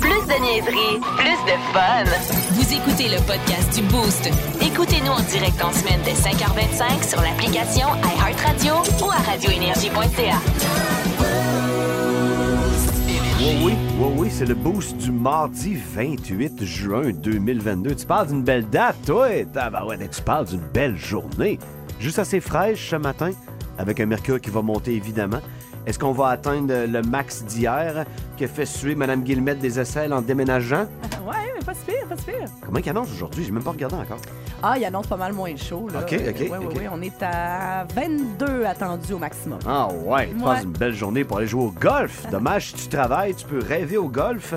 Plus de niaiseries, plus de fun. Vous écoutez le podcast du Boost. Écoutez-nous en direct en semaine dès 5h25 sur l'application iHeartRadio ou à RadioEnergie.ca. Oui, c'est le Boost du mardi 28 juin 2022. Tu parles d'une belle date, toi? Tu parles d'une belle journée. Juste assez fraîche ce matin, avec un mercure qui va monter évidemment. Est-ce qu'on va atteindre le max d'hier qui a fait suer Mme Guillemette des aisselles en déménageant? Ouais, mais pas si pire. Comment il annonce aujourd'hui? J'ai même pas regardé encore. Ah, il annonce pas mal moins chaud, là. OK. Oui, on est à 22 attendus au maximum. Ah ouais, tu passes une belle journée pour aller jouer au golf. Dommage, si tu travailles, tu peux rêver au golf.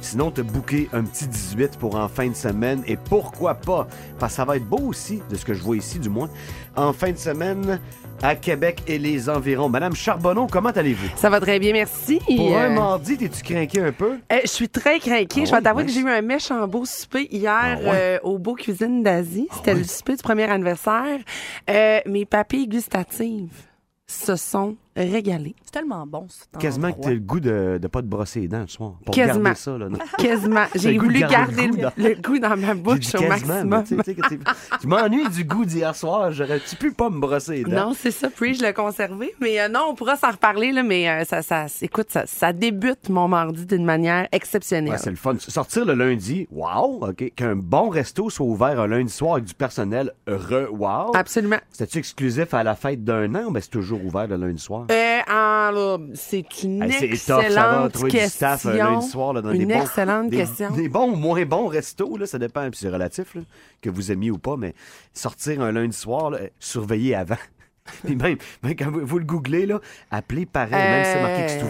Sinon, t'as booké un petit 18 pour en fin de semaine. Et pourquoi pas? Parce que ça va être beau aussi, de ce que je vois ici, du moins. En fin de semaine, à Québec et les environs. Madame Charbonneau, comment allez-vous? Ça va très bien, merci. Pour un mardi, t'es-tu crinqué un peu? Je suis très crinqué. Je vais t'avouer que j'ai eu un méchant beau souper hier au Beau Cuisine d'Asie. C'était le souper du premier anniversaire. Mes papilles gustatives se sont régalées. C'est tellement bon, ce temps. Quasiment que t'as le goût de pas te brosser les dents le soir. Pour garder ça, là. Quasiment. J'ai voulu garder le goût dans ma bouche au maximum. Tu m'ennuies du goût d'hier soir. J'aurais-tu pu pas me brosser les dents? Non, c'est ça. Puis je l'ai conservé. Mais non, on pourra s'en reparler, là. Mais ça débute mon mardi d'une manière exceptionnelle. Ouais, c'est le fun. Sortir le lundi, wow, OK. Qu'un bon resto soit ouvert un lundi soir avec du personnel, wow. Absolument. C'était-tu exclusif à la fête d'un an? Ben, c'est toujours ouvert le lundi soir. C'est une excellente question. Ça va trouver du staff lundi soir, là, dans une des excellente bons, question. Des bons ou moins bons restos, là, ça dépend, puis c'est relatif, là, que vous aimiez ou pas, mais sortir un lundi soir, là, surveillez avant. Puis même quand vous le googlez, là, appelez pareil, même si c'est marqué que c'est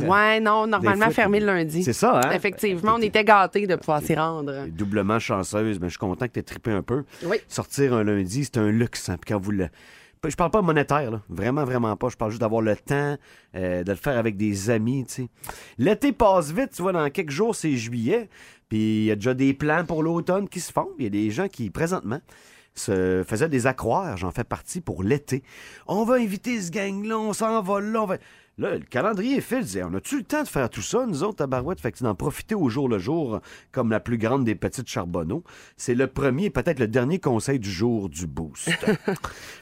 ouvert. Ouais, non, normalement fermé le lundi. C'est ça, hein? Effectivement, on était gâtés de pouvoir s'y rendre. Doublement chanceuse, mais je suis content que tu aies trippé un peu. Oui. Sortir un lundi, c'est un luxe, hein, puis quand vous le... Je parle pas monétaire, là. Vraiment, vraiment pas. Je parle juste d'avoir le temps de le faire avec des amis, tu sais. L'été passe vite, tu vois, dans quelques jours, c'est juillet. Puis il y a déjà des plans pour l'automne qui se font. Il y a des gens qui, présentement, se faisaient des accroires. J'en fais partie pour l'été. On va inviter ce gang-là, on s'en va là, Là, le calendrier file, on a-tu le temps de faire tout ça, nous autres, tabarouettes? Fait que d'en profiter au jour le jour, comme la plus grande des petites Charbonneaux. C'est le premier, peut-être le dernier conseil du jour du Boost.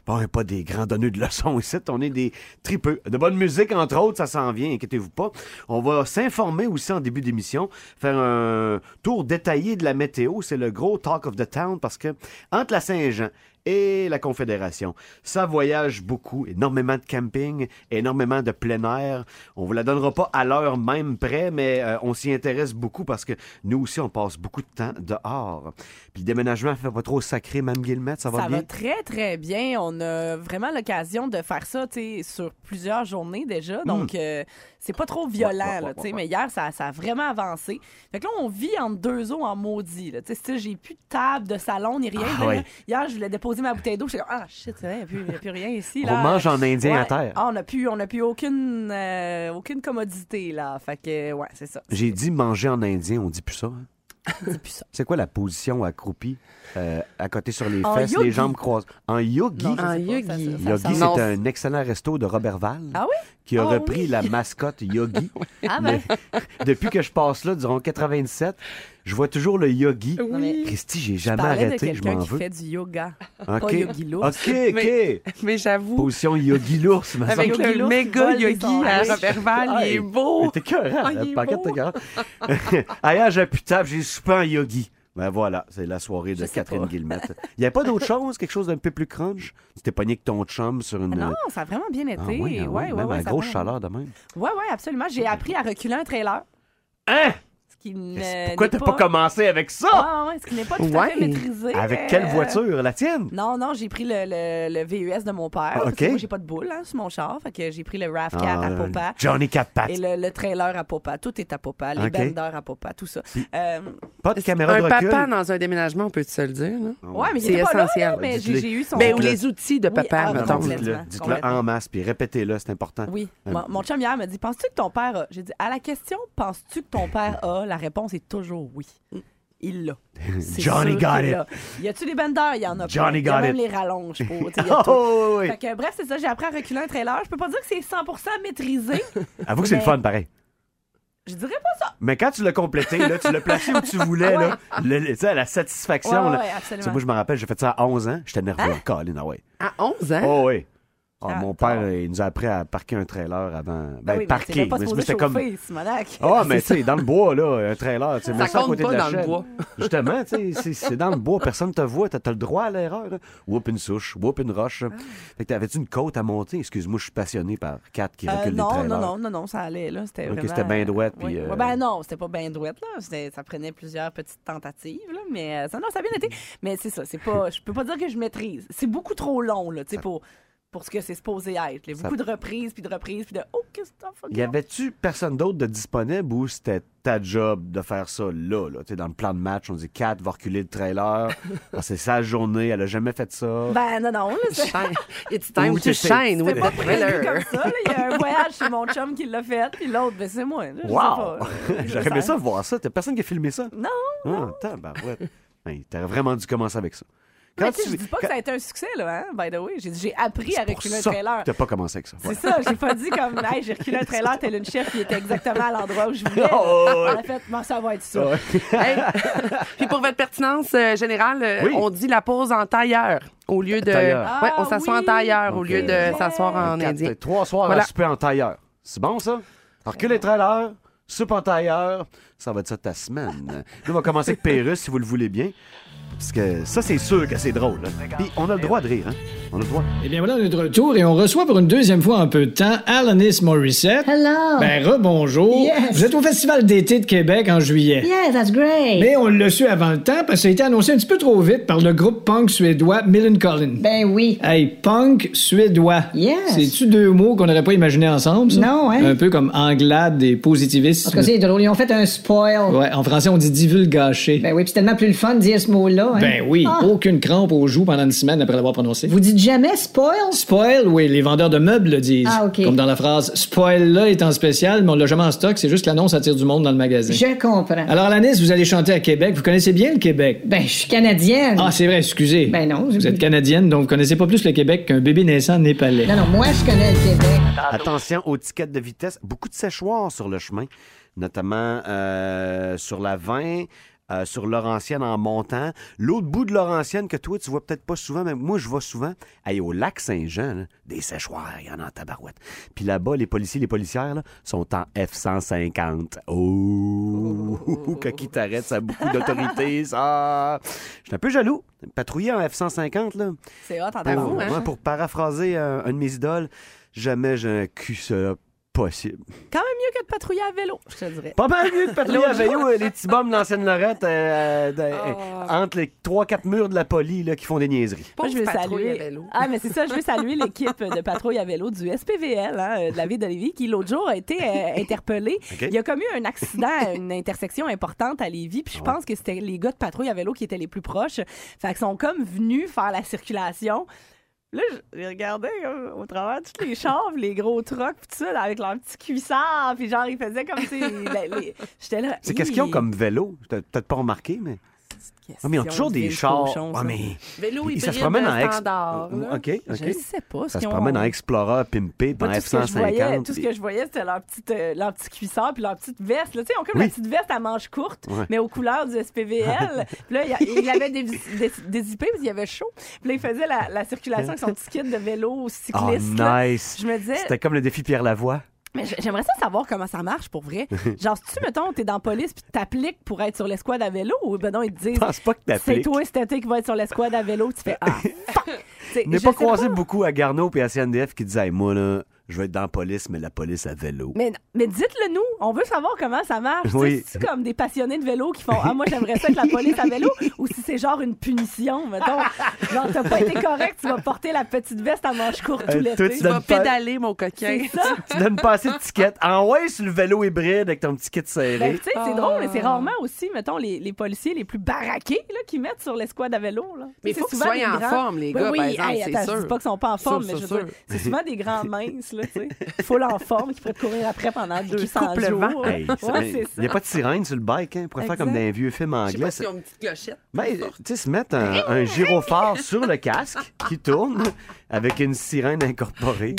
Bon, pas des grands donneurs de leçons ici, on est des tripeux. De bonne musique, entre autres, ça s'en vient, inquiétez-vous pas. On va s'informer aussi en début d'émission, faire un tour détaillé de la météo. C'est le gros talk of the town parce que entre la Saint-Jean et la Confédération, ça voyage beaucoup, énormément de camping, énormément de plein air. On vous la donnera pas à l'heure même près, mais on s'y intéresse beaucoup parce que nous aussi, on passe beaucoup de temps dehors. Puis le déménagement fait pas trop sacré, Mme Guillemette, ça va bien? Ça va très, très bien. On a vraiment l'occasion de faire ça, tu sais, sur plusieurs journées déjà, donc c'est pas trop violent, là, tu sais, mais hier, ça a vraiment avancé. Fait que là, on vit entre deux eaux en maudit, là, tu sais, j'ai plus de table, de salon, ni rien. Hier, je voulais déposer ma bouteille d'eau, je suis comme, il n'y a plus rien ici. Là. On mange en indien à terre. Ah, on n'a plus aucune commodité, là. Fait que, c'est ça. J'ai dit manger en indien, on dit plus ça, hein? C'est quoi la position accroupie, à côté sur les fesses, les jambes croisées? En yogi. Yogi, c'est un excellent resto de Robert Val qui a repris la mascotte Yogi. Depuis que je passe là, durant 97, je vois toujours le Yogi. Oui. Christy, j'ai jamais arrêté, je m'en veux. Qui fait du yoga, pas Yogi l'ours. Mais j'avoue. Position Yogi l'ours, ma avec yogi le méga Yogi à Robert Val, il est beau. T'es cœurant, la paquette de cœur. Ailleurs, j'ai plus de table, j'ai soupé en Yogi. Ben voilà, c'est la soirée de Catherine Guillemette. Il n'y a pas d'autre chose, quelque chose d'un peu plus crunch? Tu t'es pogné avec ton chum sur une... Non, ça a vraiment bien été. Même à grosse chaleur de même. Oui, absolument. J'ai appris à reculer un trailer. Hein? qui n'est pourquoi t'as pas commencé avec ça? Ah, ouais, ce qui n'est pas tout à fait maîtrisé. Avec quelle voiture? La tienne? Non, non, j'ai pris le VUS de mon père. Ah, okay. Parce que moi, j'ai pas de boule sur mon char. Fait que j'ai pris le RAV4 à Popa. Johnny Cat-Pat. Et le trailer à Popa. Tout est à Popa. Les benders à Popa. Tout ça. Pas de caméra de recul. Un papa dans un déménagement, on peut se le dire. Oui, mais c'est essentiel. Mais j'ai eu son... Ou les outils de papa, mettons. Dites-le en masse, puis répétez-le, c'est important. Oui. Mon chum hier m'a dit, penses-tu que ton père a... J'ai dit, à la question, penses-tu que ton père a... La réponse est toujours oui. Il l'a. C'est Johnny got it. Là. Y a-tu des benders? Il y en a Johnny plein. Il y a même les rallonges. Pour, y a tout. Fait que, bref, c'est ça. J'ai appris à reculer un trailer. Je peux pas dire que c'est 100% maîtrisé. Avoue que c'est le fun, pareil. Je dirais pas ça. Mais quand tu l'as complété, là, tu l'as placé où tu voulais, tu sais, la satisfaction. Ouais, là. Absolument. Moi, je me rappelle, j'ai fait ça à 11 ans. J'étais nerveux. À 11 ans? Oh oui. Oh, mon père, il nous a appris à parquer un trailer avant. Ben, parquer. Mais c'était comme. Ah, mais tu sais, dans le bois, là, un trailer. Ça compte côté pas de la dans chaîne. Le bois. Justement, tu sais, c'est dans le bois. Personne ne te voit. T'as le droit à l'erreur. Whoop une souche, whoop une roche. Fait que t'avais-tu une côte à monter? Excuse-moi, je suis passionné par Kat qui recule les trailers. Non, ça allait, là. C'était vraiment... C'était bien douette. Puis, ben non, c'était pas bien douette, là. Ça prenait plusieurs petites tentatives, là. Mais ça, non, ça a bien été. Mais c'est ça. C'est pas... Je peux pas dire que je maîtrise. C'est beaucoup trop long, là, tu sais, pour ce que c'est supposé être. Il y a beaucoup de reprises, puis de reprises, puis de « Oh, qu'est-ce que t'as fait? » Y avait-tu personne d'autre de disponible ou c'était ta job de faire ça là? Dans le plan de match, on dit « Kat va reculer le trailer. » C'est sa journée, elle a jamais fait ça. Ben non. C'est... It's time to shine. C'était pas prévu comme ça. Il y a un voyage chez mon chum qui l'a fait, puis l'autre, ben c'est moi. Là, wow! J'aurais aimé ça voir ça. T'as personne qui a filmé ça? Non! T'aurais vraiment dû commencer avec ça. Je dis pas que ça a été un succès, là, hein, by the way. J'ai appris à reculer un trailer. T'as pas commencé avec ça. Voilà. C'est ça, j'ai pas dit comme, hey, j'ai reculé un trailer, t'es une chef qui était exactement à l'endroit où je voulais. En fait, ça va être ça. Puis pour votre pertinence générale, on dit la pause en tailleur. Au lieu de. On s'assoit en tailleur au lieu de s'asseoir en indien. 3 soirs à souper en tailleur. C'est bon, ça? Recule les trailers. Soupe en tailleur, ça va être ça ta semaine. Nous, on va commencer avec Pérus, si vous le voulez bien. Parce que ça, c'est sûr que c'est drôle. Puis on a le droit de rire, hein? On a le droit. Eh bien, voilà, on est de retour et on reçoit pour une deuxième fois en peu de temps Alanis Morissette. Hello! Ben, rebonjour. Yes. Vous êtes au Festival d'été de Québec en juillet. Yeah, that's great! Mais on l'a su avant le temps parce que ça a été annoncé un petit peu trop vite par le groupe punk suédois Millencolin. Ben oui. Hey, punk suédois. Yes! C'est-tu 2 mots qu'on n'aurait pas imaginé ensemble, ça? Non, hein? Un peu comme anglade et positivistes. Parce que c'est drôle, ils ont fait un spoil. Ouais, en français, on dit divulgacher. Ben oui, puis c'est tellement plus le fun de dire ce mot-là. Hein? Ben oui, aucune crampe aux joues pendant une semaine après l'avoir prononcé. Vous dites jamais spoil? Spoil, oui, les vendeurs de meubles le disent. Ah, OK. Comme dans la phrase, spoil-là est en spécial, mais on l'a jamais en stock, c'est juste que l'annonce attire du monde dans le magasin. Je comprends. Alors, Alanis, vous allez chanter à Québec. Vous connaissez bien le Québec? Ben, je suis canadienne. Ah, c'est vrai, excusez. Ben non. Vous êtes canadienne, donc vous connaissez pas plus le Québec qu'un bébé naissant népalais. Non, non, moi, je connais le Québec. Attention aux tickets de vitesse. Beaucoup de séchoirs sur le chemin, notamment sur la 20, sur Laurentienne en montant. L'autre bout de Laurentienne que toi, tu vois peut-être pas souvent, mais moi, je vois souvent. Allez, au lac Saint-Jean, là, des séchoirs, il y en a en tabarouette. Puis là-bas, les policiers, les policières, là, sont en F-150. Oh! Quand ils t'arrêtent, ça a beaucoup d'autorité, ça! Je suis un peu jaloux. Patrouiller en F-150, là. C'est hot, entendez-vous, hein? Pour paraphraser un de mes idoles, jamais j'ai un cul salope possible. Quand même mieux que de patrouiller à vélo, je te dirais. Pas mal mieux de patrouiller à vélo. Les petits bombes de l'ancienne Lorette entre les 3-4 murs de la poly là, qui font des niaiseries. Moi, je veux saluer... à vélo. Ah, mais c'est ça, je veux saluer l'équipe de patrouille à vélo du SPVL, hein, de la ville de Lévis, qui l'autre jour a été interpellée. Okay. Il y a comme eu un accident à une intersection importante à Lévis, puis je pense que c'était les gars de patrouille à vélo qui étaient les plus proches. Fait qu'ils sont comme venus faire la circulation. Là, j'ai regardé au travers tous les chars, les gros trucks, pis tout ça, là, avec leur petit cuissard, puis genre, ils faisaient comme si... J'étais là... C'est qu'est-ce qu'ils ont comme vélo? T'as peut-être pas remarqué, mais... Ah, mais ils ont toujours des chars. Vélo, ils se promènent en standard. Je sais pas. Ça se promène en Explorer, pimpé, dans F-150. Tout ce que je voyais, c'était leur petit cuissard puis leur petite veste. Tu sais, ils ont comme la petite veste à manches courtes, mais aux couleurs du SPVL. Puis là, il avait des zippés parce qu'il y avait chaud. Puis là, il faisait la circulation avec son petit kit de vélo cycliste. Oh, nice. Je me disais. C'était comme le défi Pierre Lavoie. Mais j'aimerais ça savoir comment ça marche pour vrai. Genre, si tu, mettons, t'es dans la police puis t'appliques pour être sur l'escouade à vélo, ou ben non, ils te disent. Je pense pas que t'appliques. C'est toi, cet été, qui va être sur l'escouade à vélo, tu fais. Ah, fuck! Je n'ai pas croisé beaucoup à Garneau et à CNDF qui disaient, hey, moi, là, je veux être dans la police, mais la police à vélo. Mais dites-le nous, on veut savoir comment ça marche. Oui. C'est comme des passionnés de vélo qui font « Ah, moi, j'aimerais ça être la police à vélo » ou si c'est genre une punition, mettons. Genre, t'as pas été correct, tu vas porter la petite veste à manches courtes tout l'été. Toi, tu vas pédaler, mon coquin. Tu donnes pas assez de tickets. En ouais, sur le vélo hybride avec ton petit kit serré. Ben, tu sais, c'est drôle, mais c'est rarement aussi, mettons, les policiers les plus baraqués là, qui mettent sur l'escouade à vélo. Là. Mais il faut qu'ils soient en forme, les gars, par exemple, c'est sûr. Je dis pas qu'ils sont pas en forme, mais je veux dire, c'est souvent des grands minces, là, tu sais, full en forme, qui pourraient te courir après pendant 200 jours. Hey, il n'y a pas de sirène sur le bike, hein. On pourrait faire comme dans un vieux film anglais. Je sais pas s'ils ont une petite clochette. Ben, tu sais, se mettre un gyrophare sur le casque qui tourne avec une sirène incorporée.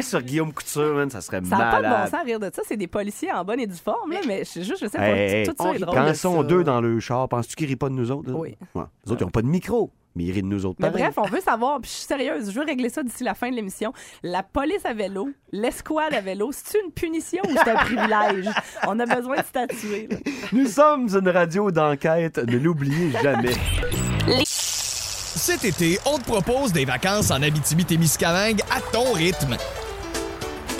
Sur Guillaume Couture, man, ça serait malade. Ça n'a pas de bon sens à rire de ça. C'est des policiers en bonne et due forme, là, mais je sais pas. Tout ça est drôle. Quand ils sont deux dans le char, penses-tu qu'ils rient pas de nous autres? Là? Oui. Ouais. Les autres, ils n'ont pas de micro. Mais ils rient de nous autres. Mais bref, on veut savoir, puis je suis sérieuse, je veux régler ça d'ici la fin de l'émission. La police à vélo, l'escouade à vélo, c'est-tu une punition ou c'est un privilège? On a besoin de statuer. Là. Nous sommes une radio d'enquête, ne l'oubliez jamais. Cet été, on te propose des vacances en Abitibi-Témiscamingue à ton rythme.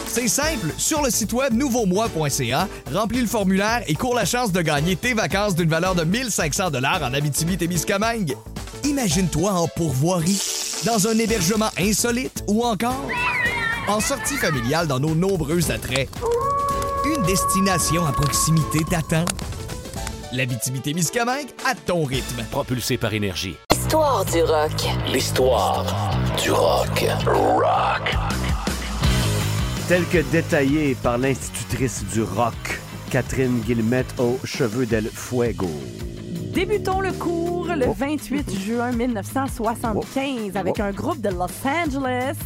C'est simple, sur le site web nouveaumois.ca, remplis le formulaire et cours la chance de gagner tes vacances d'une valeur de 1 500 $ en Abitibi-Témiscamingue. Imagine-toi en pourvoirie, dans un hébergement insolite ou encore en sortie familiale dans nos nombreux attraits. Une destination à proximité t'attend. L'Abitibi-Témiscamingue à ton rythme. Propulsé par énergie. L'histoire du rock. L'histoire du rock. Rock. Tel que détaillé par l'institutrice du rock, Catherine Guillemette aux cheveux del fuego. Débutons le cours le 28 juin 1975 avec un groupe de Los Angeles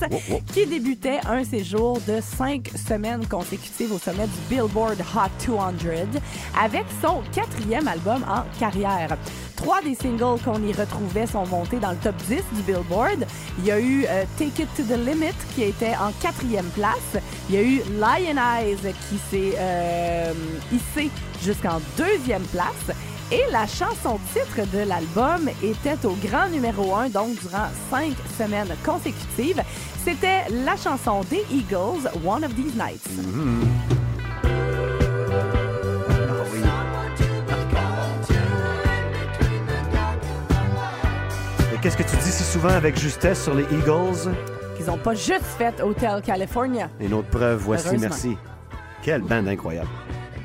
qui débutait un séjour de 5 semaines consécutives au sommet du Billboard Hot 200 avec son 4e album en carrière. 3 des singles qu'on y retrouvait sont montés dans le top 10 du Billboard. Il y a eu Take It to the Limit qui était en 4e place. Il y a eu Lyin' Eyes qui s'est hissé jusqu'en 2e place. Et la chanson-titre de l'album était au grand numéro 1, donc durant 5 semaines consécutives. C'était la chanson des Eagles, One of These Nights. Mm-hmm. Qu'est-ce que tu dis si souvent avec justesse sur les Eagles? Qu'ils n'ont pas juste fait Hotel California. Une autre preuve, voici, merci. Quelle bande incroyable.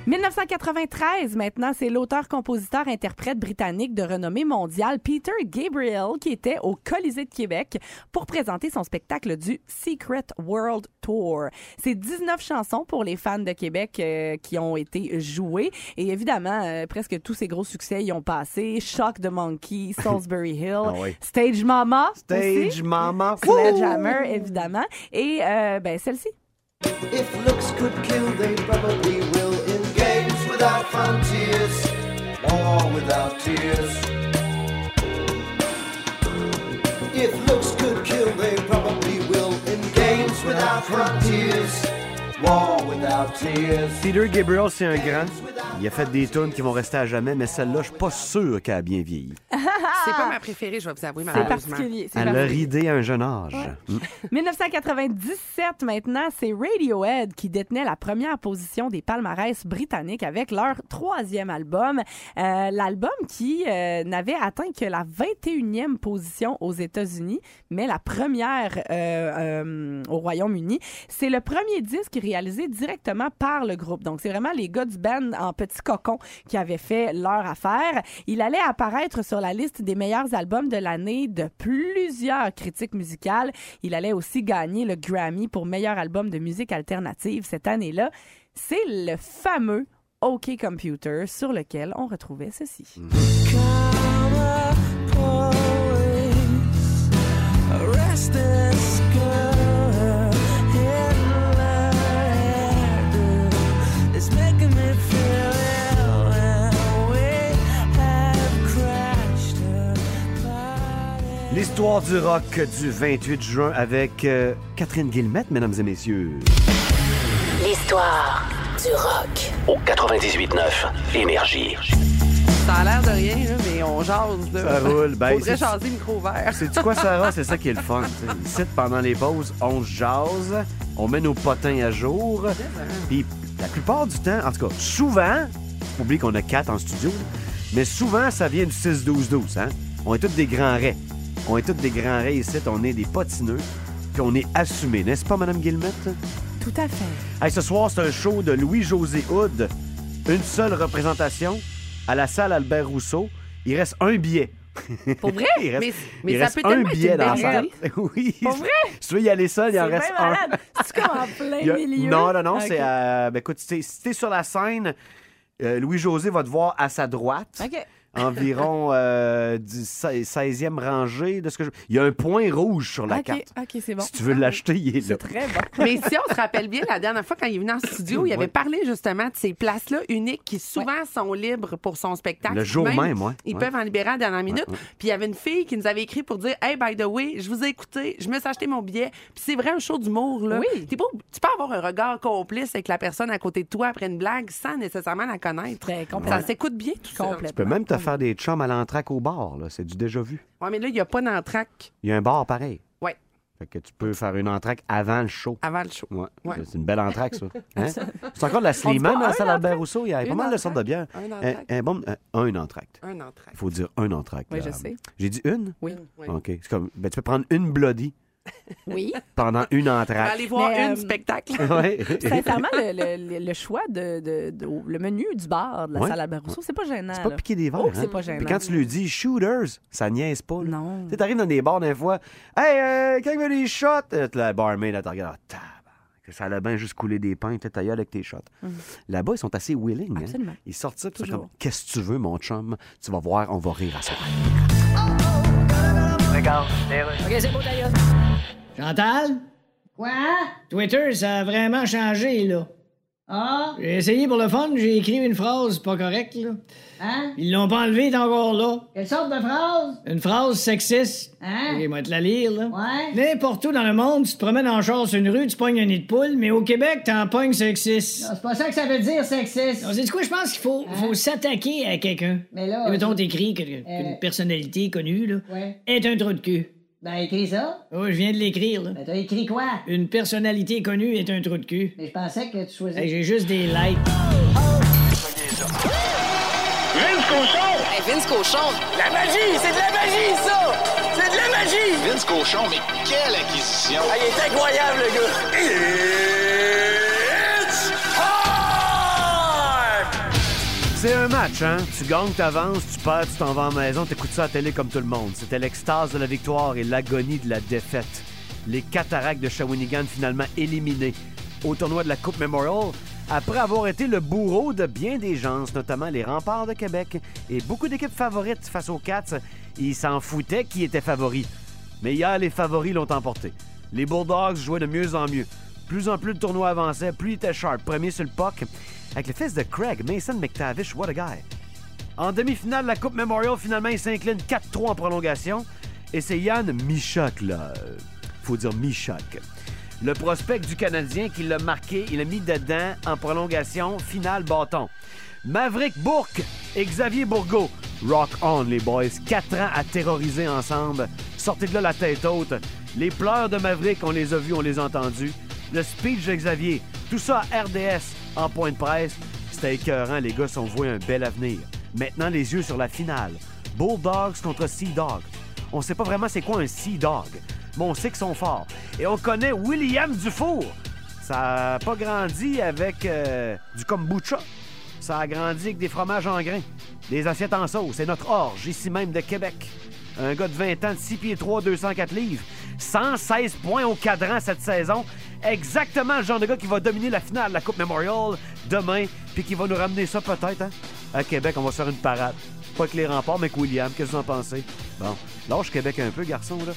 1993, maintenant, c'est l'auteur-compositeur-interprète britannique de renommée mondiale Peter Gabriel qui était au Colisée de Québec pour présenter son spectacle du Secret World Tour. C'est 19 chansons pour les fans de Québec qui ont été jouées. Et évidemment, presque tous ces gros succès y ont passé. Shock the Monkey, Salisbury Hill, Stage Mama aussi. Mama. Sledgehammer, évidemment. Et ben, celle-ci. If looks could kill, they probably will. Without frontiers, war without tears. If looks could kill, they probably will. In games without frontiers, war without tears. Peter Gabriel, c'est un grand. Il a fait des tunes qui vont rester à jamais, mais celle-là, je suis pas sûr qu'elle a bien vieilli. C'est pas ma préférée, je vais vous avouer, malheureusement. Elle a ridé à un jeune âge. Ouais. 1997, maintenant, c'est Radiohead qui détenait la première position des palmarès britanniques avec leur 3e album. L'album qui n'avait atteint que la 21e position aux États-Unis, mais la première au Royaume-Uni. C'est le premier disque réalisé directement par le groupe. Donc, c'est vraiment les gars du band en petit cocon qui avaient fait leur affaire. Il allait apparaître sur la liste des meilleurs albums de l'année de plusieurs critiques musicales. Il allait aussi gagner le Grammy pour meilleur album de musique alternative cette année-là. C'est le fameux OK Computer sur lequel on retrouvait ceci. L'histoire du rock du 28 juin avec Catherine Guillemette, mesdames et messieurs. L'histoire du rock. Au 98.9 Énergie. Ça a l'air de rien, là, mais on jase. Là. Ça roule. Ben, faudrait jaser micro vert. C'est-tu quoi, Sarah? C'est ça qui est le fun. Ici, pendant les pauses, on jase, on met nos potins à jour. Puis la plupart du temps, en tout cas, souvent, on oublie qu'on a 4 en studio, mais souvent, ça vient du 6-12-12. Hein? On est tous des grands raies. On est tous des grands raies ici. On est des patineux. Puis on est assumés. N'est-ce pas, Mme Guillemette? Tout à fait. Hey, ce soir, c'est un show de Louis-José Hood. Une seule représentation à la salle Albert Rousseau. Il reste un billet. Pour vrai? Il reste un billet dans la salle. Oui. Pour vrai? Si tu veux y aller seul, il en reste un. C'est comme en plein milieu. Non. Okay. C'est ben, écoute, si t'es sur la scène, Louis-José va te voir à sa droite. OK. Environ 16e rangée de ce que je... Il y a un point rouge sur la carte. OK, c'est bon. Si tu veux l'acheter, il est là. C'est très bon. Mais si on se rappelle bien, la dernière fois, quand il venait en studio, il avait parlé justement de ces places-là uniques qui souvent sont libres pour son spectacle. Le jour même, oui. Ils peuvent en libérer à la dernière minute. Puis il y avait une fille qui nous avait écrit pour dire « Hey, by the way, je vous ai écouté, je me suis acheté mon billet. » Puis c'est vrai un show d'humour, là. Oui. Tu peux avoir un regard complice avec la personne à côté de toi après une blague sans nécessairement la connaître. Ça s'écoute bien, tout ça. Tu peux même te faire des chums à l'entraque au bar, là. C'est du déjà vu. Oui, mais là, il n'y a pas d'entraque. Il y a un bar pareil. Oui. Fait que tu peux faire une entraque avant le show. Avant le show. Ouais. C'est une belle entraque, ça. Hein? C'est encore de la Slimane à la salle Albert Rousseau. Il y a pas mal de sortes de bières. Un entracte. Un entracte. Il faut dire un entracte. Oui, je sais. J'ai dit une? Oui. OK. C'est comme, ben, tu peux prendre une bloody. Oui. Pendant une entracte. Aller voir un spectacle. Ouais. Sincèrement, le choix le menu du bar de la salle Albert Rousseau, c'est pas gênant. C'est pas piquer des verres. C'est pas gênant. Puis quand tu lui dis shooters, ça niaise pas. Là. Non. Tu sais, t'arrives dans des bars des fois. Hey, quelqu'un veut des shots? Le barmaid, là, t'as regardé. Ça allait bien juste couler des pintes, ta gueule avec tes shots. Là-bas, ils sont assez willing. Absolument. Hein? Ils sortent ça, puis c'est comme, qu'est-ce que tu veux, mon chum? Tu vas voir, on va rire à ça. Regarde, OK, c'est beau, ta gueule. Chantal? Quoi? Twitter, ça a vraiment changé, là. Ah? J'ai essayé pour le fun, j'ai écrit une phrase pas correcte, là. Hein? Ils l'ont pas enlevée, t'es encore là. Quelle sorte de phrase? Une phrase sexiste. Hein? OK, moi, te la lire, là. Ouais? N'importe où dans le monde, tu te promènes en char sur une rue, tu pognes un nid de poule, mais au Québec, t'en pognes sexiste. Non, c'est pas ça que ça veut dire, sexiste. Non, c'est quoi, je pense qu'il faut s'attaquer à quelqu'un. Mais là... mettons, t'écris qu'une personnalité connue, là, est un trou de cul. Ben, écris ça. Oui, je viens de l'écrire, là. Ben, t'as écrit quoi? Une personnalité connue est un trou de cul. Mais je pensais que tu choisissais... Ben, j'ai juste des likes. Vince Cochon! Hey, Vince Cochon! La magie! C'est de la magie, ça! C'est de la magie! Vince Cochon, mais quelle acquisition! Ah, il est incroyable, le gars! It's hard! C'est un match, hein? Tu gagnes, t'avances, tu perds, tu t'en vas à la maison, t'écoutes ça à la télé comme tout le monde. C'était l'extase de la victoire et l'agonie de la défaite. Les Cataractes de Shawinigan finalement éliminés au tournoi de la Coupe Memorial après avoir été le bourreau de bien des gens, notamment les Remparts de Québec et beaucoup d'équipes favorites face aux Cats. Ils s'en foutaient qui était favori. Mais hier, les favoris l'ont emporté. Les Bulldogs jouaient de mieux en mieux. Plus en plus le tournoi avançait, plus il était sharp, premier sur le puck. Avec le fils de Craig, Mason McTavish, what a guy. En demi-finale de la Coupe Memorial, finalement, il s'incline 4-3 en prolongation. Et c'est Yann Michak, là. Faut dire Michak. Le prospect du Canadien qui l'a marqué, il l'a mis dedans en prolongation, finale, bâton. Maverick Bourque et Xavier Bourgault. Rock on, les boys. 4 ans à terroriser ensemble. Sortez de là la tête haute. Les pleurs de Maverick, on les a vus, on les a entendus. Le speech de Xavier. Tout ça à RDS. En point de presse, c'était écœurant. Les gars sont voués un bel avenir. Maintenant, les yeux sur la finale. Bulldogs contre Sea Dogs. On sait pas vraiment c'est quoi un Sea Dog, mais on sait qu'ils sont forts. Et on connaît William Dufour. Ça a pas grandi avec du kombucha. Ça a grandi avec des fromages en grains, des assiettes en sauce. C'est notre orge, ici même de Québec. Un gars de 20 ans, de 6 pieds 3, 204 livres. 116 points au cadran cette saison. Exactement le genre de gars qui va dominer la finale de la Coupe Memorial demain, puis qui va nous ramener ça peut-être, hein? À Québec, on va se faire une parade. Pas que les Remparts, mais que William. Qu'est-ce que vous en pensez? Bon, lâche Québec un peu, garçon, là.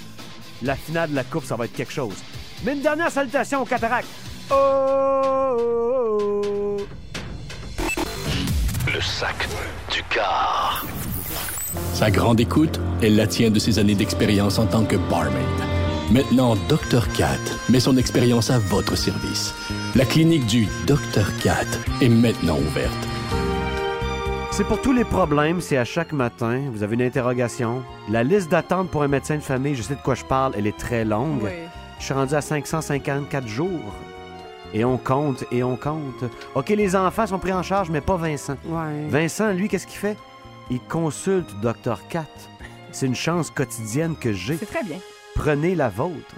La finale de la Coupe, ça va être quelque chose. Mais une dernière salutation aux Cataractes. Oh, oh, oh, oh. Le sac du car. Sa grande écoute, elle la tient de ses années d'expérience en tant que barmaid. Maintenant, Dr. Cat met son expérience à votre service. La clinique du Dr. Cat est maintenant ouverte. C'est pour tous les problèmes, c'est à chaque matin. Vous avez une interrogation. La liste d'attente pour un médecin de famille, je sais de quoi je parle, elle est très longue. Oui. Je suis rendu à 554 jours. Et on compte, et on compte. OK, les enfants sont pris en charge, mais pas Vincent. Ouais. Vincent, lui, qu'est-ce qu'il fait? Il consulte Dr. Cat. C'est une chance quotidienne que j'ai. C'est très bien. Prenez la vôtre.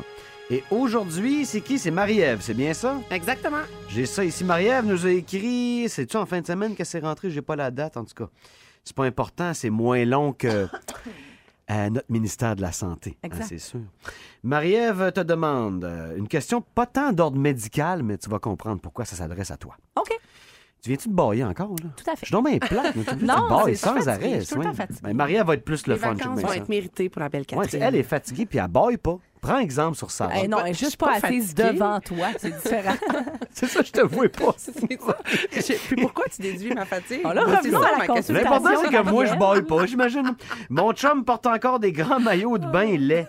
Et aujourd'hui, c'est qui? C'est Marie-Ève, c'est bien ça? Exactement. J'ai ça ici. Marie-Ève nous a écrit... C'est-tu en fin de semaine qu'elle s'est rentrée? J'ai pas la date, en tout cas. C'est pas important, c'est moins long que... à notre ministère de la Santé, hein, c'est sûr. Marie-Ève te demande une question pas tant d'ordre médical, mais tu vas comprendre pourquoi ça s'adresse à toi. OK. Tu viens-tu te bailler encore, là? Tout à fait. Je suis donc bien plate, mais tu bailles sans arrêt. Je suis tout le temps fatiguée. Ben, Marie-Ève va être plus le fun. Les vacances vont être méritées pour la belle Catherine. Ouais, elle est fatiguée, puis elle baille pas. Prends exemple sur ça. Non, elle n'est juste pas assise devant toi. C'est différent. C'est ça, je te vois pas. C'est ça. Puis pourquoi tu déduis ma fatigue? Alors, revenons à la consultation. L'important, c'est que moi, je baille pas, j'imagine. Mon chum porte encore des grands maillots de bain laids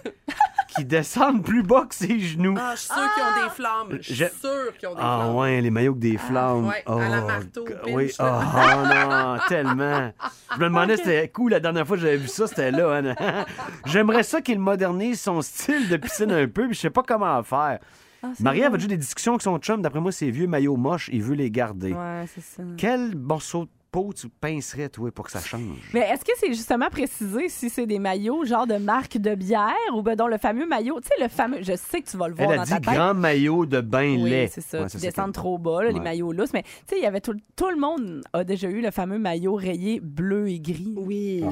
qui descendent plus bas que ses genoux. Ah, je suis sûre qu'ils ont des flammes. Je suis sûre qu'ils ont des flammes. Ah ouais, les maillots avec des flammes. Ouais, à la marteau. Oui, oh non, tellement. Je me demandais, c'était cool, la dernière fois que j'avais vu ça, c'était là. Hein? J'aimerais ça qu'il modernise son style de piscine un peu, puis je sais pas comment faire. Ah, Marie-Ève a déjà des discussions avec son chum. D'après moi, ses vieux maillots moches, il veut les garder. Ouais, c'est ça. Quel morceau de peau tu pincerais, toi, pour que ça change? Mais est-ce que c'est justement précisé si c'est des maillots genre de marque de bière ou ben donc le fameux maillot, tu sais, le fameux, je sais que tu vas le voir dans ta tête. Elle a dit grand maillot de bain lait. Oui, c'est ça, qui descend trop bas, là, ouais. Les maillots lousses. Mais tu sais, il y avait tout le monde a déjà eu le fameux maillot rayé bleu et gris. Oui.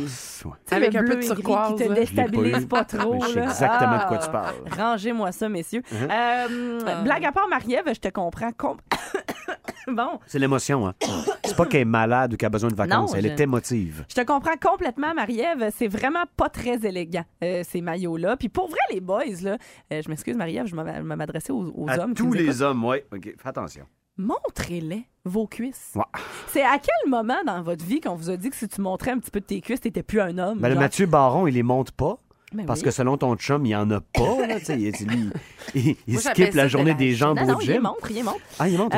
Oh, avec un peu de turquoise. Qui te déstabilise pas trop. Je sais exactement de quoi tu parles. Rangez-moi ça, messieurs. Blague à part, Marie-Ève, je te comprends. Bon. C'est l'émotion, hein. C'est pas qu'elle est malade ou qu'elle a besoin de vacances. Non, elle est émotive. Je te comprends complètement, Marie-Ève. C'est vraiment pas très élégant, ces maillots-là. Puis pour vrai, les boys, là, je m'excuse, Marie-Ève, je m'adressais aux à hommes. À tous les hommes, oui. OK, fais attention. Montrez-les vos cuisses. Ouais. C'est à quel moment dans votre vie qu'on vous a dit que si tu montrais un petit peu de tes cuisses, t'étais plus un homme? Ben, le Mathieu Baron, il les monte pas. Ben parce que selon ton chum, il n'y en a pas. Là, il skippe la journée des jambes au gym. Il montre. Ah, il montre.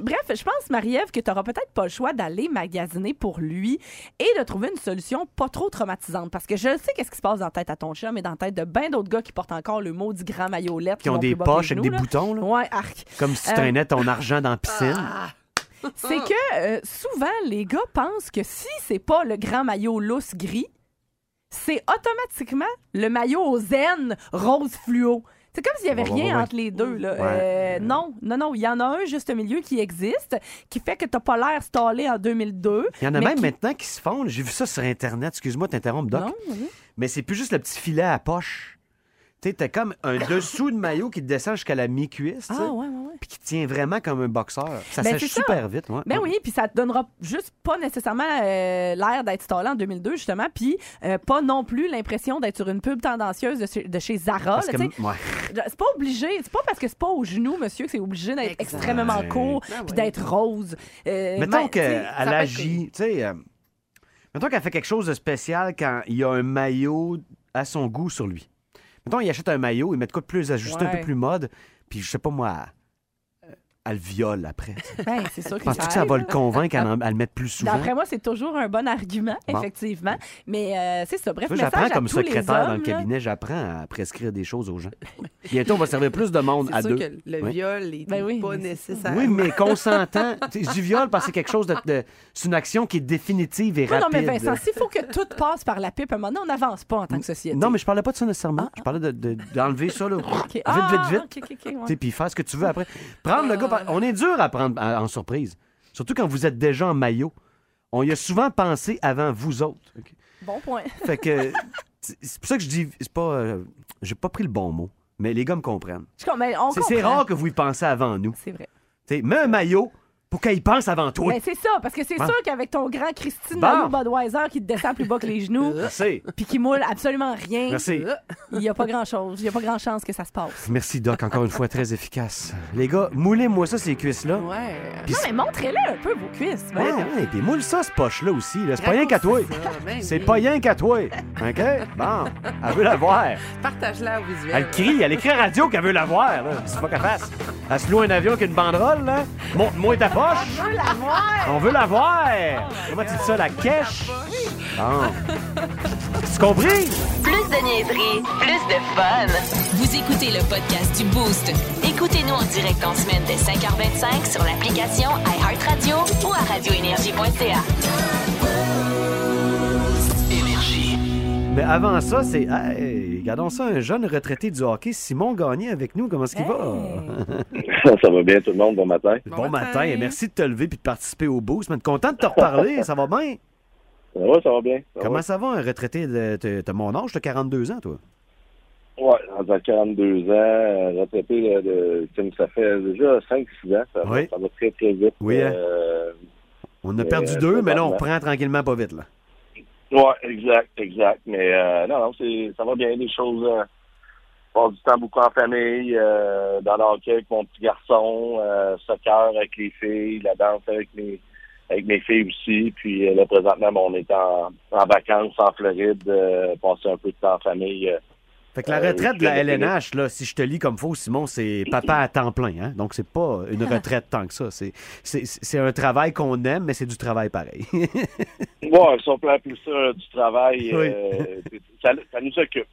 Bref, je pense, Marie-Ève, que tu n'auras peut-être pas le choix d'aller magasiner pour lui et de trouver une solution pas trop traumatisante. Parce que je sais qu'est-ce qui se passe dans la tête à ton chum et dans la tête de bien d'autres gars qui portent encore le mot du grand maillot lettre. Qui ont des poches avec des boutons. Là. Ouais, arc. Comme si tu traînais ton argent dans la piscine. C'est que souvent, les gars pensent que si c'est pas le grand maillot lousse gris, c'est automatiquement le maillot aux zen rose fluo. C'est comme s'il n'y avait rien entre les deux. Là. Ouais. Non. Il y en a un juste milieu qui existe, qui fait que tu n'as pas l'air stallé en 2002. Il y en a même maintenant qui se font. J'ai vu ça sur Internet. Excuse-moi de t'interrompre, Doc. Non, oui. Mais c'est plus juste le petit filet à poche. Tu as comme un dessous de maillot qui te descend jusqu'à la mi-cuisse. Ah, ouais. Puis qui tient vraiment comme un boxeur. Ça sèche super vite. Ouais. Ben oui, puis ça te donnera juste pas nécessairement l'air d'être stallé en 2002, justement. Puis pas non plus l'impression d'être sur une pub tendancieuse de chez Zara. Là, c'est pas obligé. C'est pas parce que c'est pas au genou, monsieur, que c'est obligé d'être extrêmement court puis d'être rose. Mettons qu'elle agit. Mettons qu'elle fait quelque chose de spécial quand il y a un maillot à son goût sur lui. Mettons, il achète un maillot, il met de quoi de plus ajusté, un peu plus mode, puis je sais pas moi, elle viole après. Ben, c'est sûr que penses-tu que ça va le convaincre à le mettre plus souvent? D'après moi, c'est toujours un bon argument, effectivement. Mais c'est ça, bref, message à tous les hommes. J'apprends comme secrétaire dans le cabinet, j'apprends à prescrire des choses aux gens. Bientôt, on va servir plus de monde à deux. C'est sûr que le viol n'est pas nécessaire. Oui, mais consentant. Du viol, parce que c'est quelque chose c'est une action qui est définitive et rapide. Non, mais Vincent, s'il faut que tout passe par la pipe, à un moment donné, on n'avance pas en tant que société. Non, mais je parlais pas de ça nécessairement. Je parlais d'enlever ça, là. Vite. Puis faire ce que tu veux après. Prendre le gars. On est dur à prendre en surprise. Surtout quand vous êtes déjà en maillot. On y a souvent pensé avant vous autres. Okay. Bon point. Fait que c'est pour ça que je dis... C'est pas... j'ai pas pris le bon mot. Mais les gars me comprennent. C'est rare que vous y pensez avant nous. C'est vrai. T'sais, mets un maillot... Pour qu'il pense avant toi. Ben c'est ça, parce que c'est sûr qu'avec ton grand Christine Maillot Budweiser qui te descend plus bas que les genoux, puis qui moule absolument rien, il n'y a pas grand-chose, il n'y a pas grand-chance que ça se passe. Merci, Doc, encore une fois, très efficace. Les gars, moulez-moi ça, ces cuisses-là. Ouais. Pis non, mais montrez-les un peu, vos cuisses. Ouais, puis moule ça, ce poche-là aussi. Là. C'est pas rien qu'à toi. C'est pas rien qu'à toi. OK? Bon, elle veut la voir. Partage-la au visuel. Elle crie, elle écrit à radio qu'elle veut la voir. C'est pas qu'elle fasse. Elle se loue un avion qu'une banderole, là. Montre-moi ta porte. roche. On veut la voir. On veut la voir. Comment tu dis ça, la quêche? Bon. Tu compris? Plus de niaiseries, plus de fun. Vous écoutez le podcast du Boost. Écoutez-nous en direct en semaine dès 5h25 sur l'application iHeartRadio ou à RadioEnergie.ca. Énergie. Mais avant ça, c'est... Hey, regardons ça, un jeune retraité du hockey, Simon Gagné, avec nous. Comment est-ce qu'il va? Ça va bien tout le monde, bon matin. Bon matin. Et merci de te lever et de participer au Boost. Je suis content de te reparler, ça va bien? Oui, ça va bien. Comment ça va, un retraité de mon âge? Tu as 42 ans, toi? Oui, j'ai 42 ans, retraité ça fait déjà 5-6 ans. Ça va très, très vite. Oui. On a perdu deux, mais là, on reprend tranquillement pas vite, là. Oui, exact. Mais ça va bien, les choses. Je passe du temps beaucoup en famille, dans le hockey avec mon petit garçon, soccer avec les filles, la danse avec mes filles aussi. Puis là, présentement, on est en vacances en Floride, passer un peu de temps en famille. Fait que la retraite de la LNH, là, si je te lis comme faut, Simon, c'est papa à temps plein. Hein? Donc, c'est pas une retraite tant que ça. C'est un travail qu'on aime, mais c'est du travail pareil. Ouais, si on peut appeler ça du travail, ça nous occupe.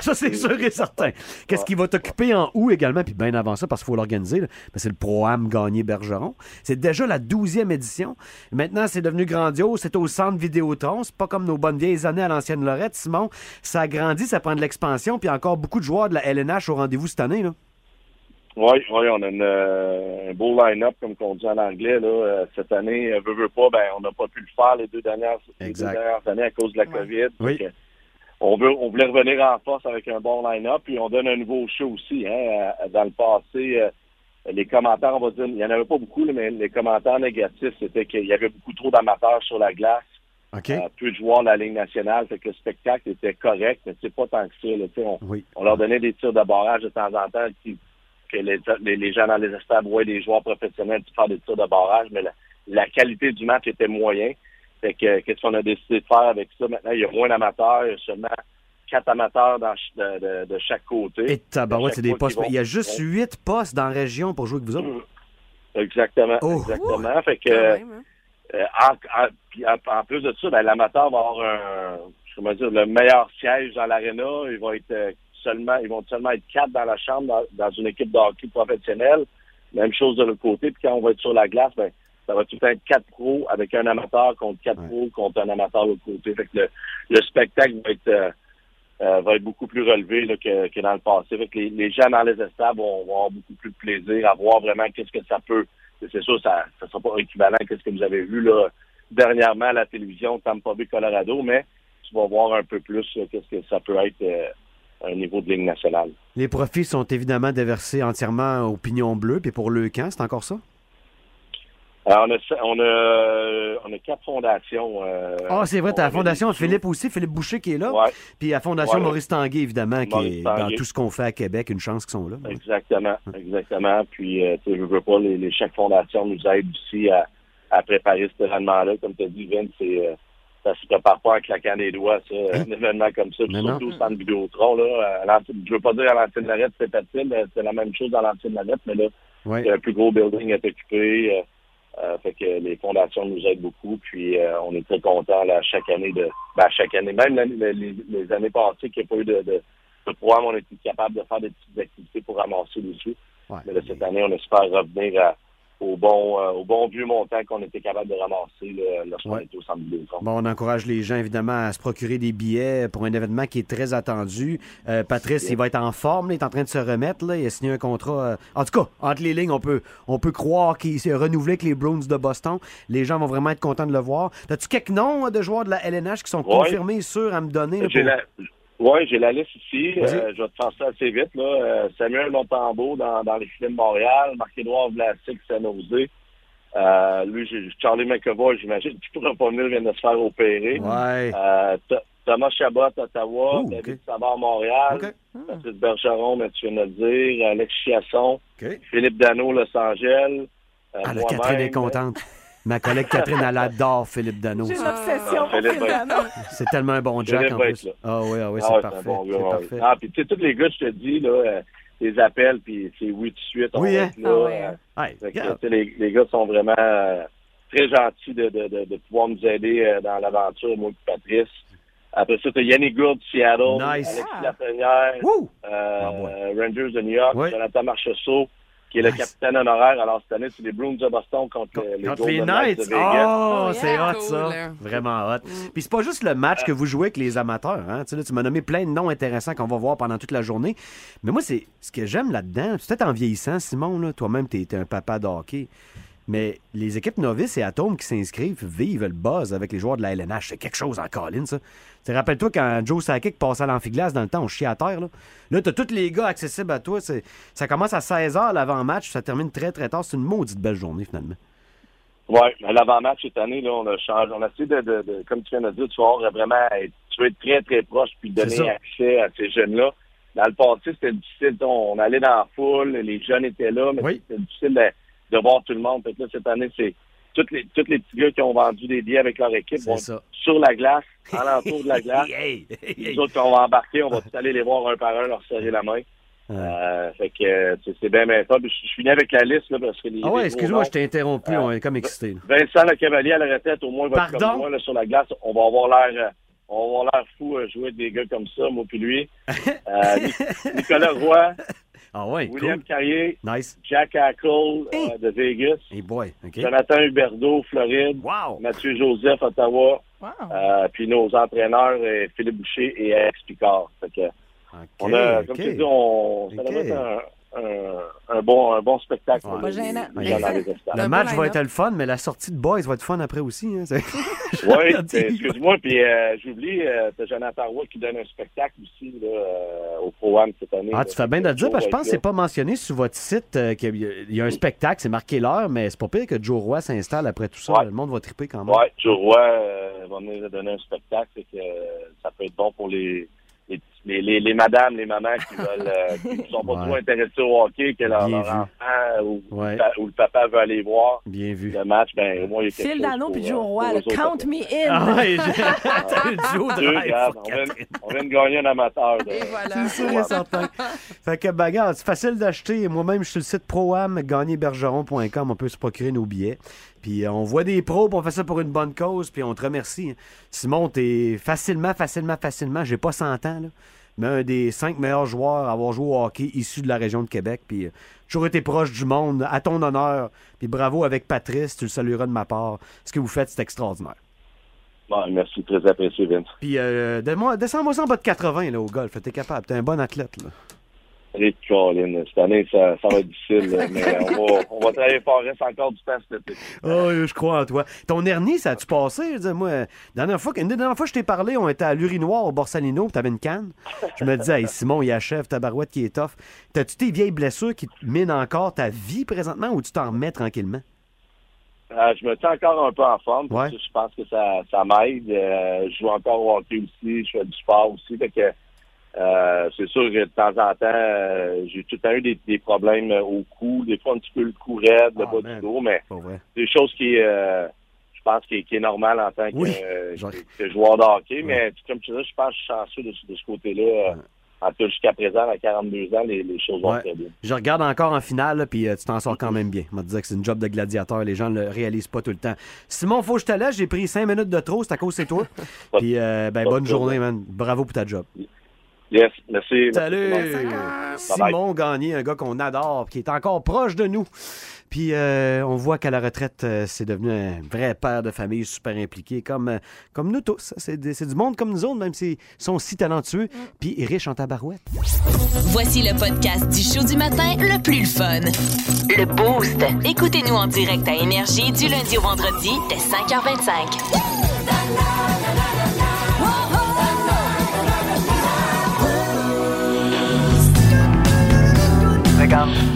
Ça, c'est sûr et certain. Qu'est-ce qui va t'occuper en août également, puis bien avant ça, parce qu'il faut l'organiser, là, ben c'est le programme Gagné-Bergeron. C'est déjà la 12e édition. Maintenant, c'est devenu grandiose. C'est au Centre Vidéotron. C'est pas comme nos bonnes vieilles années à l'ancienne Lorette, Simon. Ça a grandi, ça prend de l'expansion. Puis encore beaucoup de joueurs de la LNH au rendez-vous cette année, là. Oui, on a un beau line-up, comme on dit en anglais, là. Cette année, veut pas, on n'a pas pu le faire les deux dernières années à cause de la COVID. Oui. Donc, on voulait revenir en force avec un bon line-up, puis on donne un nouveau show aussi. Hein. Dans le passé, les commentaires, on va dire, il n'y en avait pas beaucoup, mais les commentaires négatifs, c'était qu'il y avait beaucoup trop d'amateurs sur la glace. Okay. Peu de joueurs de la Ligue nationale, fait que le spectacle était correct, mais c'est pas tant que ça. Là, on leur donnait des tirs de barrage de temps en temps, que les gens dans les stades voient des joueurs professionnels faire des tirs de barrage, mais la qualité du match était moyenne. Fait que qu'est-ce qu'on a décidé de faire avec ça? Maintenant, il y a moins d'amateurs, il y a seulement 4 amateurs de chaque côté. Et tabarouette, c'est des postes. Il y a juste 8 postes dans la région pour jouer avec vous autres. Exactement. Fait que... En plus de ça, l'amateur va avoir le meilleur siège dans l'aréna. Ils vont seulement être 4 dans la chambre, dans une équipe de hockey professionnelle. Même chose de l'autre côté. Puis quand on va être sur la glace, ça va tout le temps être 4 pros avec un amateur contre 4 pros contre un amateur de l'autre côté. Fait que le spectacle va être beaucoup plus relevé là, que dans le passé. Fait que les gens dans les estrades vont avoir beaucoup plus de plaisir à voir vraiment qu'est-ce que ça peut. C'est sûr, ça ne sera pas équivalent à ce que vous avez vu là, dernièrement à la télévision Tampa Bay, Colorado, mais tu vas voir un peu plus qu'est-ce que ça peut être à un niveau de Ligue nationale. Les profits sont évidemment déversés entièrement au Pignon Bleu, puis pour le camp, c'est encore ça? Alors, on a 4 fondations. C'est vrai, tu as la fondation Philippe aussi, Philippe Boucher qui est là, puis la fondation Maurice Tanguay, évidemment, qui est dans tout ce qu'on fait à Québec, une chance qu'ils sont là. Ouais. Exactement. Puis, je veux pas, chaque fondation nous aide aussi à préparer cet événement-là. Comme tu as dit, Vin, ça se prépare pas en claquant des doigts, ça, un événement comme ça, surtout au Centre Vidéotron. Je veux pas dire à l'ancienne Lorette, c'est facile, c'est la même chose dans l'ancienne Lorette, mais là, le plus gros building est occupé. Fait que les fondations nous aident beaucoup, puis on est très contents là, chaque année. Même les années passées qu'il n'y a pas eu de programme, on était capable de faire des petites activités pour ramasser les sous. Mais là, cette année, on espère revenir au bon vieux montant qu'on était capable de ramasser lorsqu'on était au Centre Vidéotron. Bon, on encourage les gens, évidemment, à se procurer des billets pour un événement qui est très attendu. Patrice, il va être en forme. Là, il est en train de se remettre. Là, il a signé un contrat. En tout cas, entre les lignes, on peut croire qu'il s'est renouvelé avec les Bruins de Boston. Les gens vont vraiment être contents de le voir. As-tu quelques noms de joueurs de la LNH qui sont confirmés, sûrs à me donner? J'ai la liste ici. Je vais te faire ça assez vite. Là. Samuel Montembeau dans les films de Montréal. Marc-Édouard Vlasic, Saint-Nosé. Charlie McEvoy, j'imagine, qui ne pourra pas venir, vient de se faire opérer. Thomas Chabot, Ottawa. David Savard, Montréal. Patrice Bergeron, mais tu viens de le dire. Alex Chiasson. Philippe Danault, Los Angeles. La Catherine est contente. Ma collègue Catherine, elle adore Philippe Danault. J'ai une obsession pour Philippe Danault. C'est tellement un bon Jack, en plus. Ah oui, c'est parfait. Puis, tu sais, tous les gars, je te dis, là, les appels, puis c'est oui tout de suite. On va être là. Les gars sont vraiment très gentils de pouvoir nous aider dans l'aventure, moi et Patrice. Après ça, t'as Yannick Gourde de Seattle, Alexis Lafrenière, Rangers de New York, Jonathan Marchessault, qui est le capitaine honoraire. Alors, cette année, c'est les Bruins de Boston contre les Golden Knights de Vegas. Oh, c'est hot, ça. Cool. Vraiment hot. Puis c'est pas juste le match que vous jouez avec les amateurs. Hein. Tu sais, là, tu m'as nommé plein de noms intéressants qu'on va voir pendant toute la journée. Mais moi, c'est ce que j'aime là-dedans. C'est peut-être en vieillissant, Simon, là, toi-même, t'es un papa de hockey. Mais les équipes novices et Atomes qui s'inscrivent vivent le buzz avec les joueurs de la LNH. C'est quelque chose en colline, ça. T'sais, rappelle-toi quand Joe Sakic passait à l'amphiglace dans le temps, on chiait à terre. Là, t'as tous les gars accessibles à toi. Ça commence à 16h l'avant-match, ça termine très, très tard. C'est une maudite belle journée, finalement. Oui, l'avant-match cette année, là, on a changé. On a essayé de comme tu viens de dire, tu vas vraiment être très, très proche puis donner accès à ces jeunes-là. Dans le passé, c'était difficile. On allait dans la foule, les jeunes étaient là, mais c'était difficile de voir tout le monde. Fait que là, cette année, c'est tous les petits gars qui ont vendu des billets avec leur équipe vont sur la glace, à l'entour de la glace. Les autres qu'on va embarquer, on va tous aller les voir un par un, leur serrer la main. Fait que c'est bien top. Je suis venu avec la liste, là, parce que les... Ah ouais, excuse-moi, je t'ai interrompu, on est comme excité. Vincent Le Cavalier à la retraite, au moins, il va être comme moi, là, sur la glace. On va avoir l'air fou jouer avec des gars comme ça, moi puis lui. Nicolas Roy. Ah ouais, William Carrier, Jack Ackle de Vegas, Jonathan Huberdeau, Floride, Mathieu Joseph, Ottawa, puis nos entraîneurs Philippe Boucher et Alex Picard. Fait que on a, comme tu dis, ça va être un bon spectacle. Ouais. Pas gênant. Le match va être le fun, mais la sortie de Boys va être fun après aussi. Hein. Oui, excuse-moi, puis j'oublie, c'est Jonathan Roy qui donne un spectacle aussi là, au programme cette année. Ah, tu fais bien de le dire, parce que je pense que c'est pas mentionné sur votre site qu'il y a un spectacle, c'est marqué l'heure, mais c'est pas pire que Joe Roy s'installe après tout ça. Ouais. Le monde va triper quand même. Oui, Joe Roy va venir donner un spectacle, c'est que ça peut être bon pour les madames, les mamans qui veulent qui sont pas trop intéressées au hockey, que leur enfant ou le papa veut aller voir le match, ben au moins il est Phil Danault puis Joe Roy, count me in. Ah ouais, Joe Drive. On vient de gagner un amateur. Et voilà. C'est certain. Fait que bagarre, c'est facile d'acheter. Moi-même, je suis sur le site proam-gagnerbergeron.com, on peut se procurer nos billets. Puis on voit des pros, puis on fait ça pour une bonne cause, puis on te remercie. Simon, t'es facilement, j'ai pas 100 ans, là, mais un des 5 meilleurs joueurs à avoir joué au hockey issus de la région de Québec, puis toujours été proche du monde, à ton honneur, puis bravo avec Patrice, tu le salueras de ma part. Ce que vous faites, c'est extraordinaire. Bon, merci, très apprécié, Vince. Puis descends-moi ça en bas de 80, là, au golf, t'es capable, t'es un bon athlète, là. Allez, Caroline, cette année, ça va être difficile, mais on va travailler fort, reste encore du temps cet été. Oh, je crois en toi. Ton hernie, ça a-tu passé? Je dis, moi, la dernière fois que je t'ai parlé, on était à l'urinoir au Borsalino, puis t'avais une canne. Je me disais, hey, Simon, il achève ta barouette qui est tough. T'as-tu tes vieilles blessures qui minent encore ta vie présentement ou tu t'en remets tranquillement? Je me tiens encore un peu en forme, parce que je pense que ça m'aide. Je joue encore au hockey aussi, je fais du sport aussi, fait que... c'est sûr que de temps en temps, j'ai tout le temps eu des problèmes au cou, des fois un petit peu le cou raide, le bas du dos, mais des choses qui, je pense, qui est normal en tant que joueur de hockey. Mais comme tu dis, je pense que je suis chanceux de ce côté-là. En tout jusqu'à présent, à 42 ans, les choses vont très bien. Je regarde encore en finale, puis tu t'en sors quand même bien. Je vais te dire que c'est une job de gladiateur. Les gens ne le réalisent pas tout le temps. Simon, faut que je te laisse. J'ai pris 5 minutes de trop. C'est à cause de toi. Puis bonne journée, man. Bravo pour ta job. Yes, merci. Salut. Simon Gagné, un gars qu'on adore, qui est encore proche de nous. Puis on voit qu'à la retraite, c'est devenu un vrai père de famille super impliqué, comme nous tous. C'est du monde comme nous autres, même s'ils sont si talentueux puis riches en tabarouette. Voici le podcast du show du matin le plus fun. Le Boost. Écoutez-nous en direct à Énergie du lundi au vendredi dès 5h25.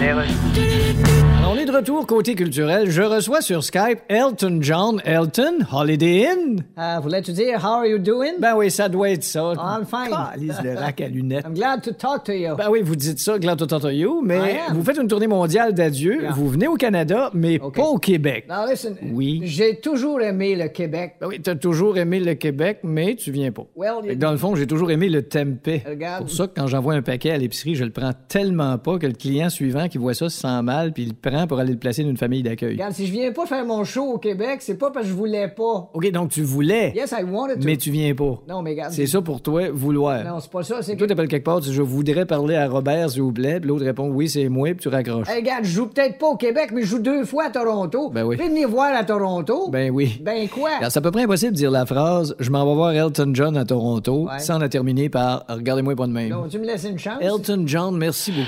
Alors, On est de retour côté culturel. Je reçois sur Skype Elton John. Elton, Holiday Inn. Voulais-tu dire How are you doing? Ben oui, ça doit être ça. Oh, I'm fine. Calise le rack à lunettes. I'm glad to talk to you. Ben oui, vous dites ça, glad to talk to you, mais vous faites une tournée mondiale d'adieu. Yeah. Vous venez au Canada, mais pas au Québec. Now listen, j'ai toujours aimé le Québec. Ben oui, t'as toujours aimé le Québec, mais tu viens pas. Well, dans le fond, j'ai toujours aimé le tempeh. C'est pour ça que quand j'envoie un paquet à l'épicerie, je le prends tellement pas que le client suivant qui voit ça se sent mal puis il le prend pour aller le placer dans une famille d'accueil. Regarde, si je viens pas faire mon show au Québec, c'est pas parce que je voulais pas. OK, donc tu voulais. Yes, I wanted to. Mais tu viens pas. Non, mais regarde. C'est ça pour toi, vouloir. Non, c'est pas ça. C'est toi, t'appelles quelque part, tu dis, je voudrais parler à Robert, s'il vous plaît, puis l'autre répond, oui, c'est moi, puis tu raccroches. Hey, regarde, je joue peut-être pas au Québec, mais je joue 2 fois à Toronto. Ben oui. Puis venir voir à Toronto. Ben oui. Ben quoi? Alors, c'est à peu près impossible de dire la phrase, je m'en vais voir Elton John à Toronto, sans la terminer par, regardez-moi pas de même. Non, tu me laisses une chance. Elton John, merci beaucoup.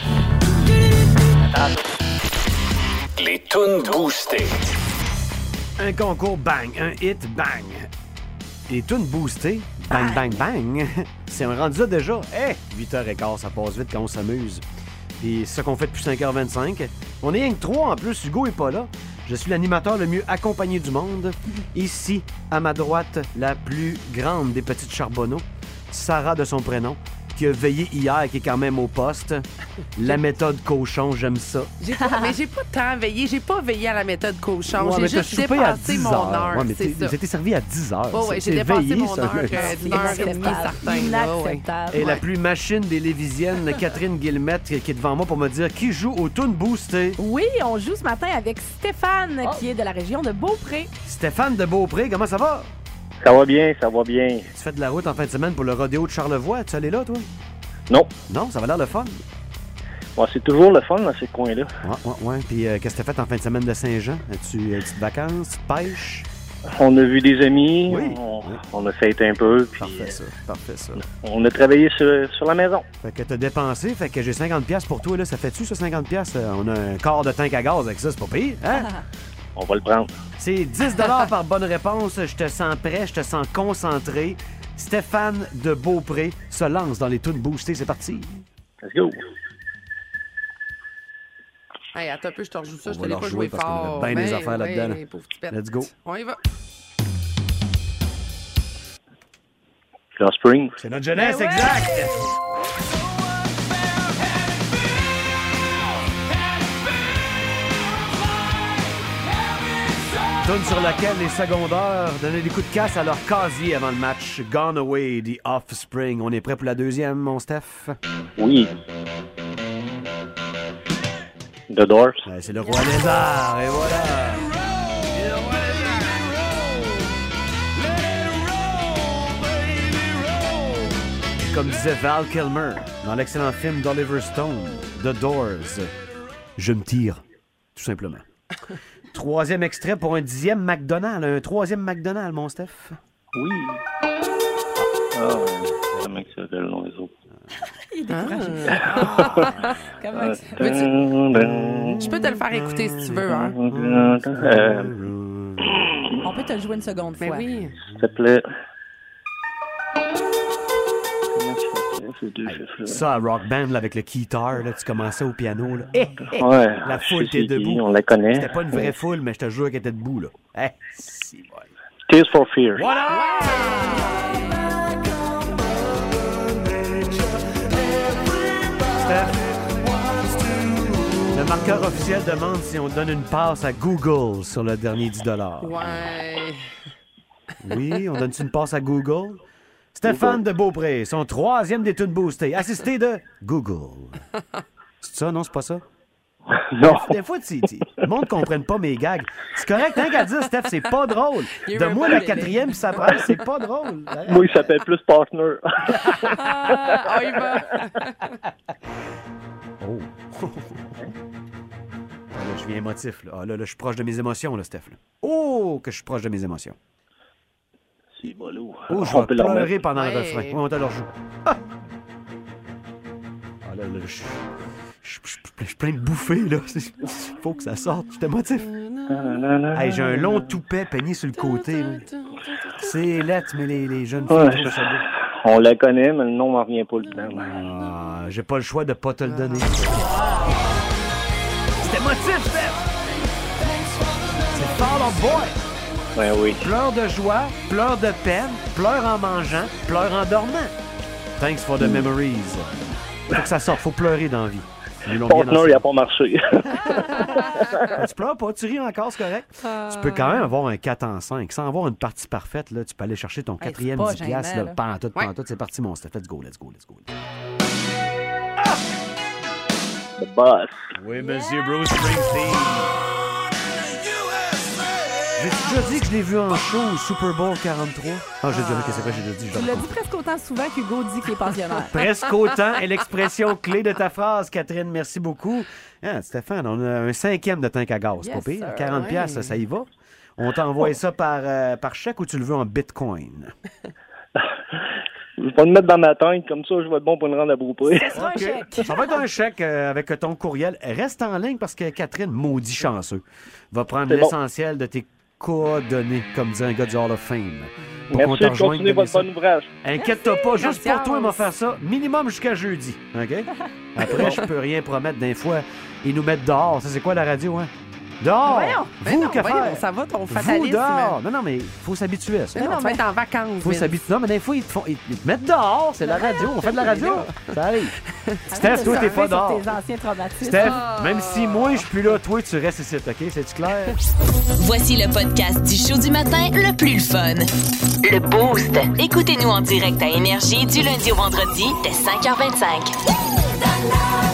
Les tunes boostées. Un concours, bang. Un hit, bang. Les tunes boostées, bang, bang, bang. C'est un rendu là déjà. Hé, 8h15, ça passe vite quand on s'amuse. Puis c'est ça qu'on fait depuis 5h25. On est rien que 3 en plus. Hugo est pas là. Je suis l'animateur le mieux accompagné du monde. Ici, à ma droite, la plus grande des petites charbonneaux. Sarah de son prénom, qui a veillé hier, qui est quand même au poste. La méthode cochon, j'aime ça. Mais j'ai pas tant veillé. J'ai pas veillé à la méthode cochon. Ouais, j'ai juste dépassé mon heure. Ouais, vous étiez servi à 10 heures. Oh, ouais, j'ai dépassé mon heure. Une heure et demie, certain. Inacceptable. Et la plus machine des Lévisiennes, Catherine Guillemette, qui est devant moi pour me dire qui joue au Toon Boosté. Oui, on joue ce matin avec Stéphane, qui est de la région de Beaupré. Stéphane de Beaupré, comment ça va? Ça va bien, ça va bien. Tu fais de la route en fin de semaine pour le rodéo de Charlevoix. Es-tu allé là, toi? Non. Non, ça va l'air le fun. Ouais, c'est toujours le fun dans ces coins-là. Ouais. Puis qu'est-ce que t'as fait en fin de semaine de Saint-Jean? As-tu une petite vacance, pêche? On a vu des amis, on a fêté un peu. Puis, parfait ça. On a travaillé sur la maison. Fait que t'as dépensé, fait que j'ai 50$ pour toi. Là. Ça fait-tu, ça, 50$? On a un quart de tank à gaz avec ça, c'est pas pire, hein? On va le prendre. C'est 10$ par bonne réponse. Je te sens prêt, je te sens concentré. Stéphane de Beaupré se lance dans les tunes boostées. C'est parti. Let's go. Hey, attends un peu, je te rejoue ça. Je te l'ai pas joué fort. Parce qu'on a bien des affaires là-dedans. Let's go. On y va. Lost Spring. C'est notre jeunesse, exact. Tune sur laquelle les secondaires donnaient des coups de casse à leur casier avant le match. Gone Away, The Offspring. On est prêt pour la deuxième, mon Steph? Oui. The Doors. Ouais, c'est le Roi Lézard, et voilà. Le Roi Lézard. Comme disait Val Kilmer dans l'excellent film d'Oliver Stone, The Doors. Je me tire, tout simplement. Troisième extrait pour un 10e McDonald's. Un 3e McDonald's, mon Steph. Oui. Comment ça s'appelle dans les autres? Il est découragé. Comment ça? Je peux te le faire écouter si tu veux. Hein? On peut te le jouer une seconde fois. Mais oui. S'il te plaît. Ça, à Rock Band, là, avec le guitar, là, tu commençais au piano. Là. Ouais, la foule, t'es debout. On la connaît. C'était pas une vraie foule, mais je te jure qu'elle était debout. Là. C'est bon. Tears for Fears. Voilà! Le marqueur officiel demande si on donne une passe à Google sur le dernier 10$. Ouais. Oui, on donne-tu une passe à Google? Stéphane de Beaupré, son 3e des tunes boostées, assisté de Google. C'est ça? Non, c'est pas ça? Non. Des fois, le monde ne comprenne pas mes gags. C'est correct, hein, qu'à dire, Steph, c'est pas drôle. De moi, le 4e, puis ça prend, c'est pas drôle. Moi, il s'appelle plus Partner. Ah, il va. Oh. Là, je viens émotif. Là, je suis proche de mes émotions, là, Steph. Là. Oh, que je suis proche de mes émotions. C'est bolo. Oh, je vais pleurer pendant le refrain. Oui, on te le joue. Ah là, je suis plein de bouffées, là. Faut que ça sorte. Je suis émotif. Hey, j'ai un long toupet peigné sur le côté. C'est lettre, mais les jeunes filles... On la connaît, mais le nom m'en revient pas le temps. J'ai pas le choix de pas te le donner. C'est émotif, Steph! Fall Out Boy. Ouais, oui. Pleure de joie, pleure de peine, pleure en mangeant, pleure en dormant. Thanks for the memories. Faut que ça sorte, faut pleurer dans la vie. Portner, il n'a pas marché. Tu pleures pas, tu ris encore, c'est correct. Tu peux quand même avoir un 4 en 5. Sans avoir une partie parfaite, là, tu peux aller chercher ton quatrième 10 piastres. Pantoute, c'est parti, mon step. Let's go, let's go, let's go. Ah! The boss. Oui, monsieur Bruce Springsteen. J'ai déjà dit que je l'ai vu en show au Super Bowl 43. Ah, j'ai déjà vu que c'est vrai, j'ai déjà dit. Tu l'as dit presque autant souvent qu'Hugo dit qu'il est pensionnaire. Presque autant est l'expression clé de ta phrase, Catherine. Merci beaucoup. Ah, Stéphane, on a un 5e de tank à gaz, yes, pas pire. Sir, 40 piastres, ça y va. On t'envoie ça par chèque ou tu le veux en bitcoin? Je vais pas le mettre dans ma tank, comme ça je vais être bon pour le rendre à Beaupré. Ça va être un chèque avec ton courriel. Reste en ligne parce que Catherine, maudit chanceux, va prendre l'essentiel de tes coordonnées, comme disait un gars du Hall of Fame. Merci de continuer votre bon ouvrage. Inquiète-toi pas, juste pour toi, il m'a fait ça minimum jusqu'à jeudi. OK? Après, je peux rien promettre. D'un fois, ils nous mettent dehors. Ça, c'est quoi la radio, hein? Dehors! Vous, qu'à faire? Ça va, ton fatalisme. Vous, dehors! Non, mais il faut s'habituer à ça. Non, tu vas être en vacances. Faut s'habituer. Non, mais des fois, ils te mettent dehors. C'est la radio. On fait de la radio. Ça arrive. Steph, toi, t'es pas dehors. Steph, même si moi, je suis plus là, toi, tu restes ici. OK? C'est-tu clair? Voici le podcast du show du matin le plus fun. Le Boost. Écoutez-nous en direct à Énergie du lundi au vendredi dès 5h25.